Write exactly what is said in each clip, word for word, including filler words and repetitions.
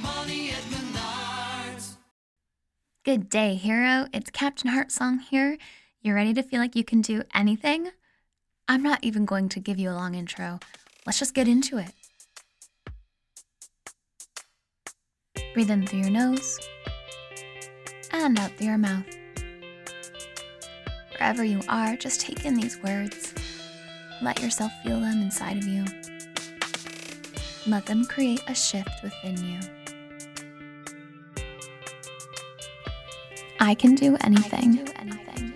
money at Menards. Good day, hero. It's Captain Heart Song here. You ready to feel like you can do anything? I'm not even going to give you a long intro. Let's just get into it. Breathe in through your nose and out through your mouth. Wherever you are, just take in these words. Let yourself feel them inside of you. Let them create a shift within you. I can do anything. I, do anything.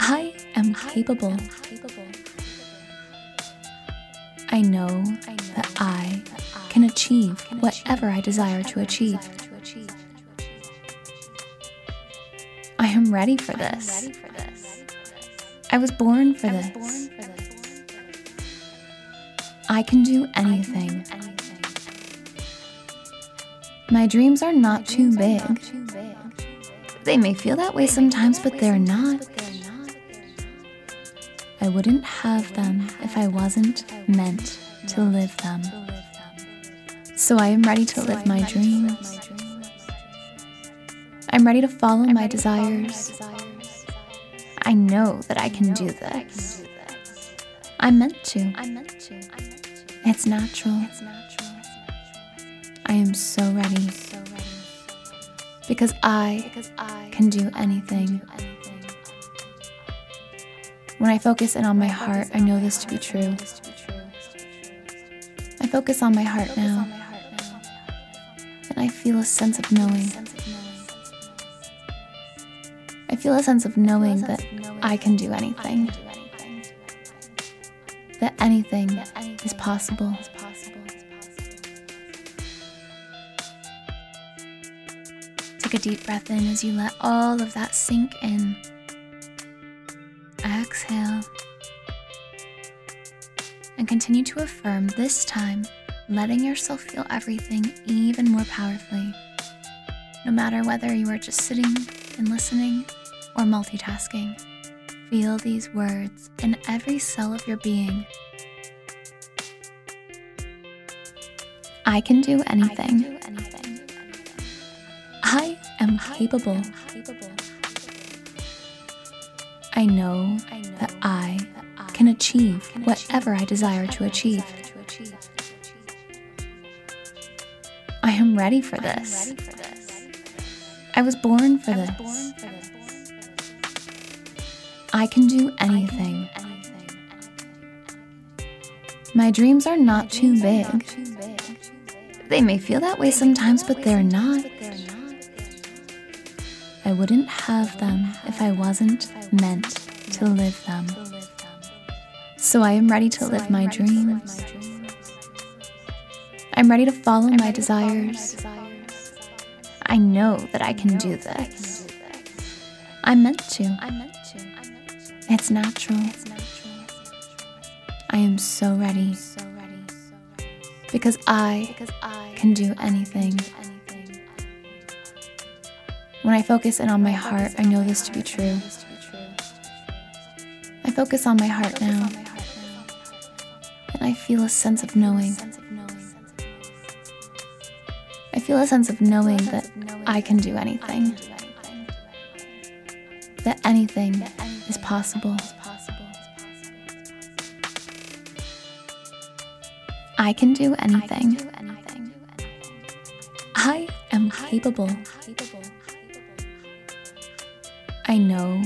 I am I capable. Am capable. I know, I know that I can achieve can whatever achieve, I desire to achieve. Desire to achieve. I am ready for this. I, ready for this. I was born for I this. Was born for this. I can do anything. I can do anything. My dreams are not, dreams too, big. Are not too big. They may feel that way they sometimes, but, way they're sometimes but they're not. I wouldn't have them if I wasn't meant to live them. So I am ready to live my dreams. I'm ready to follow my desires. I know that I can do this. I'm meant to. It's natural. I am so ready. Because I can do anything. When I focus in on my heart, I know this to be true. I focus on my heart now. And I feel a sense of knowing. I feel a sense of knowing that I can do anything. That anything is possible. Take a deep breath in as you let all of that sink in. Exhale. And continue to affirm, this time, letting yourself feel everything even more powerfully. No matter whether you are just sitting and listening or multitasking, feel these words in every cell of your being. I can do anything. I, do anything. I am I capable. Am capable. I know, I know that I can achieve can whatever achieve, I desire to achieve. Desire to achieve. I am ready for this. Ready for this. I was born for I this. Born for this. I can do anything. I can do anything. My dreams are not, My too, dreams big. Are not too big. They may feel that way they sometimes, that but, way they're sometimes but they're not. I wouldn't have them if I wasn't meant to live them. So I am ready to live my dreams. I'm ready to follow my desires. I know that I can do this. I'm meant to. It's natural. I am so ready. Because I can do anything. When I focus in on my heart, I know this to be true. I focus on my heart now, and I feel a sense of knowing. I feel a sense of knowing that I can do anything. That anything is possible. I can do anything. I am capable. I know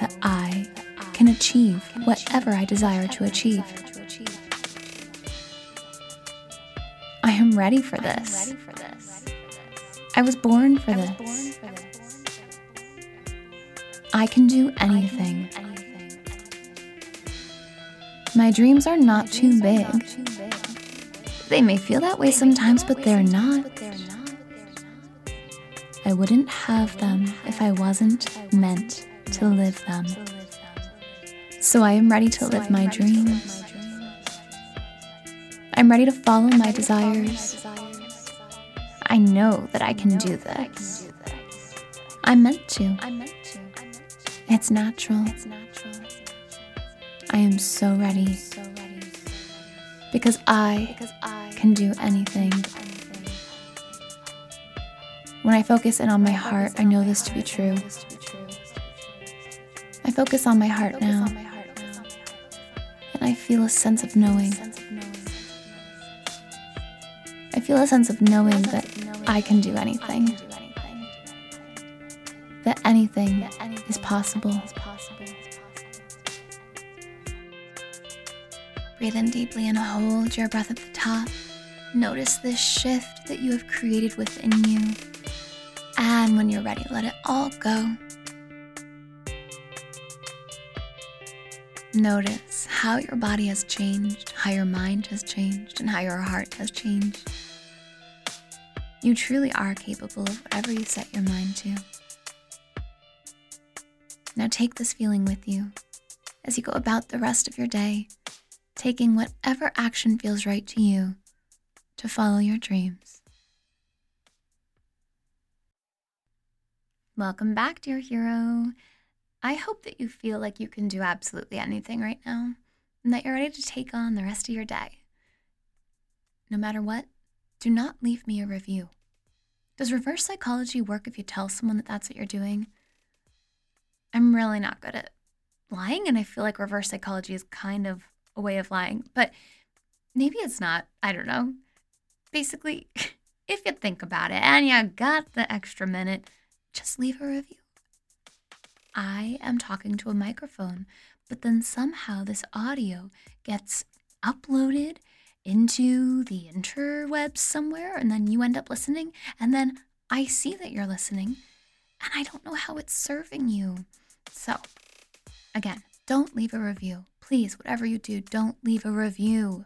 that I can achieve whatever I desire to achieve. I am ready for this. I was born for this. I can do anything. My dreams are not too big. They may feel that way sometimes, but they're not. I wouldn't have them if I wasn't meant to live them. So I am ready to live my dreams. I'm ready to follow my desires. I know that I can do this. I'm meant to. It's natural. I am so ready. Because I can do anything. When I focus in on my heart, I know this to be true. I focus on my heart now, and I feel a sense of knowing. I feel a sense of knowing that I can do anything. That anything is possible. Breathe in deeply and hold your breath at the top. Notice this shift that you have created within you. And when you're ready, let it all go. Notice how your body has changed, how your mind has changed, and how your heart has changed. You truly are capable of whatever you set your mind to. Now take this feeling with you as you go about the rest of your day, taking whatever action feels right to you to follow your dreams. Welcome back, dear hero. I hope that you feel like you can do absolutely anything right now, and that you're ready to take on the rest of your day. No matter what, do not leave me a review. Does reverse psychology work if you tell someone that that's what you're doing? I'm really not good at lying, and I feel like reverse psychology is kind of a way of lying, but maybe it's not. I don't know. Basically, if you think about it and you got the extra minute, just leave a review. I am talking to a microphone, but then somehow this audio gets uploaded into the interwebs somewhere, and then you end up listening, and then I see that you're listening, and I don't know how it's serving you. So, again, don't leave a review. Please, whatever you do, don't leave a review.